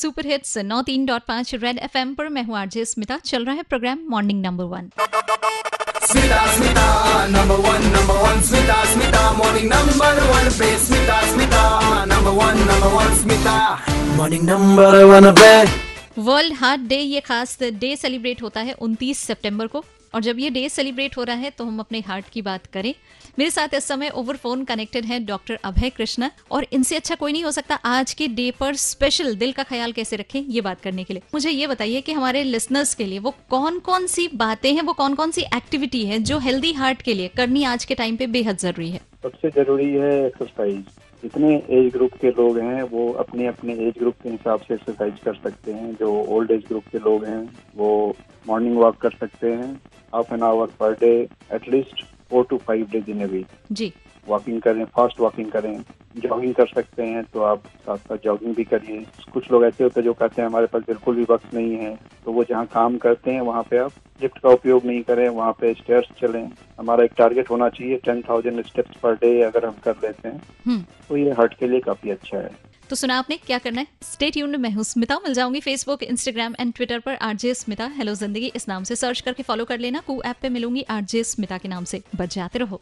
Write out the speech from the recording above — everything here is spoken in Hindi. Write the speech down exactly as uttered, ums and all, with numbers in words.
सुपर हिट्स नौ तीन डॉट पाँच रेड एफ एम पर मैं हूँ आरजे स्मिता। चल रहा है programme morning number one. Smita Smita number one number one Smita Smita morning number one पे Smita Smita number one number one Smita morning number one पे। वर्ल्ड हार्ट डे, ये खास डे सेलिब्रेट होता है उनतीस सितंबर को, और जब ये डे सेलिब्रेट हो रहा है तो हम अपने हार्ट की बात करें। मेरे साथ इस समय ओवर फोन कनेक्टेड है डॉक्टर अभय कृष्णा, और इनसे अच्छा कोई नहीं हो सकता आज के डे पर स्पेशल दिल का ख्याल कैसे रखें ये बात करने के लिए। मुझे ये बताइए कि हमारे लिसनर्स के लिए वो कौन कौन सी बातें हैं, वो कौन कौन सी एक्टिविटी है जो हेल्दी हार्ट के लिए करनी आज के टाइम पे बेहद जरूरी है। सबसे जरूरी है एक्सरसाइज। जितने एज ग्रुप के लोग हैं वो अपने अपने एज ग्रुप के हिसाब से एक्सरसाइज कर सकते हैं। जो ओल्ड एज ग्रुप के लोग हैं वो मॉर्निंग वॉक कर सकते हैं, half an hour per day, at least four to five days in a week जी। वॉकिंग करें, फास्ट वॉकिंग करें। जॉगिंग कर सकते हैं तो आप साथ साथ जॉगिंग भी करिए। कुछ लोग ऐसे होते हैं जो कहते हैं हमारे पास बिल्कुल भी वक्त नहीं है, तो वो जहाँ काम करते हैं वहाँ पे आप लिफ्ट का उपयोग नहीं करें, वहाँ पे स्टेयर्स चलें। हमारा एक टारगेट होना चाहिए ten thousand steps per day, अगर हम कर लेते हैं तो ये हार्ट के लिए काफी अच्छा है। तो सुना आपने क्या करना है, स्टे ट्यून्ड। मैं हूँ स्मिता, मिल जाऊंगी फेसबुक, इंस्टाग्राम एंड ट्विटर पर आरजे स्मिता। हेलो जिंदगी इस नाम से सर्च करके फॉलो कर लेना। कू ऐप पे मिलूंगी आरजे स्मिता के नाम से। बच जाते रहो।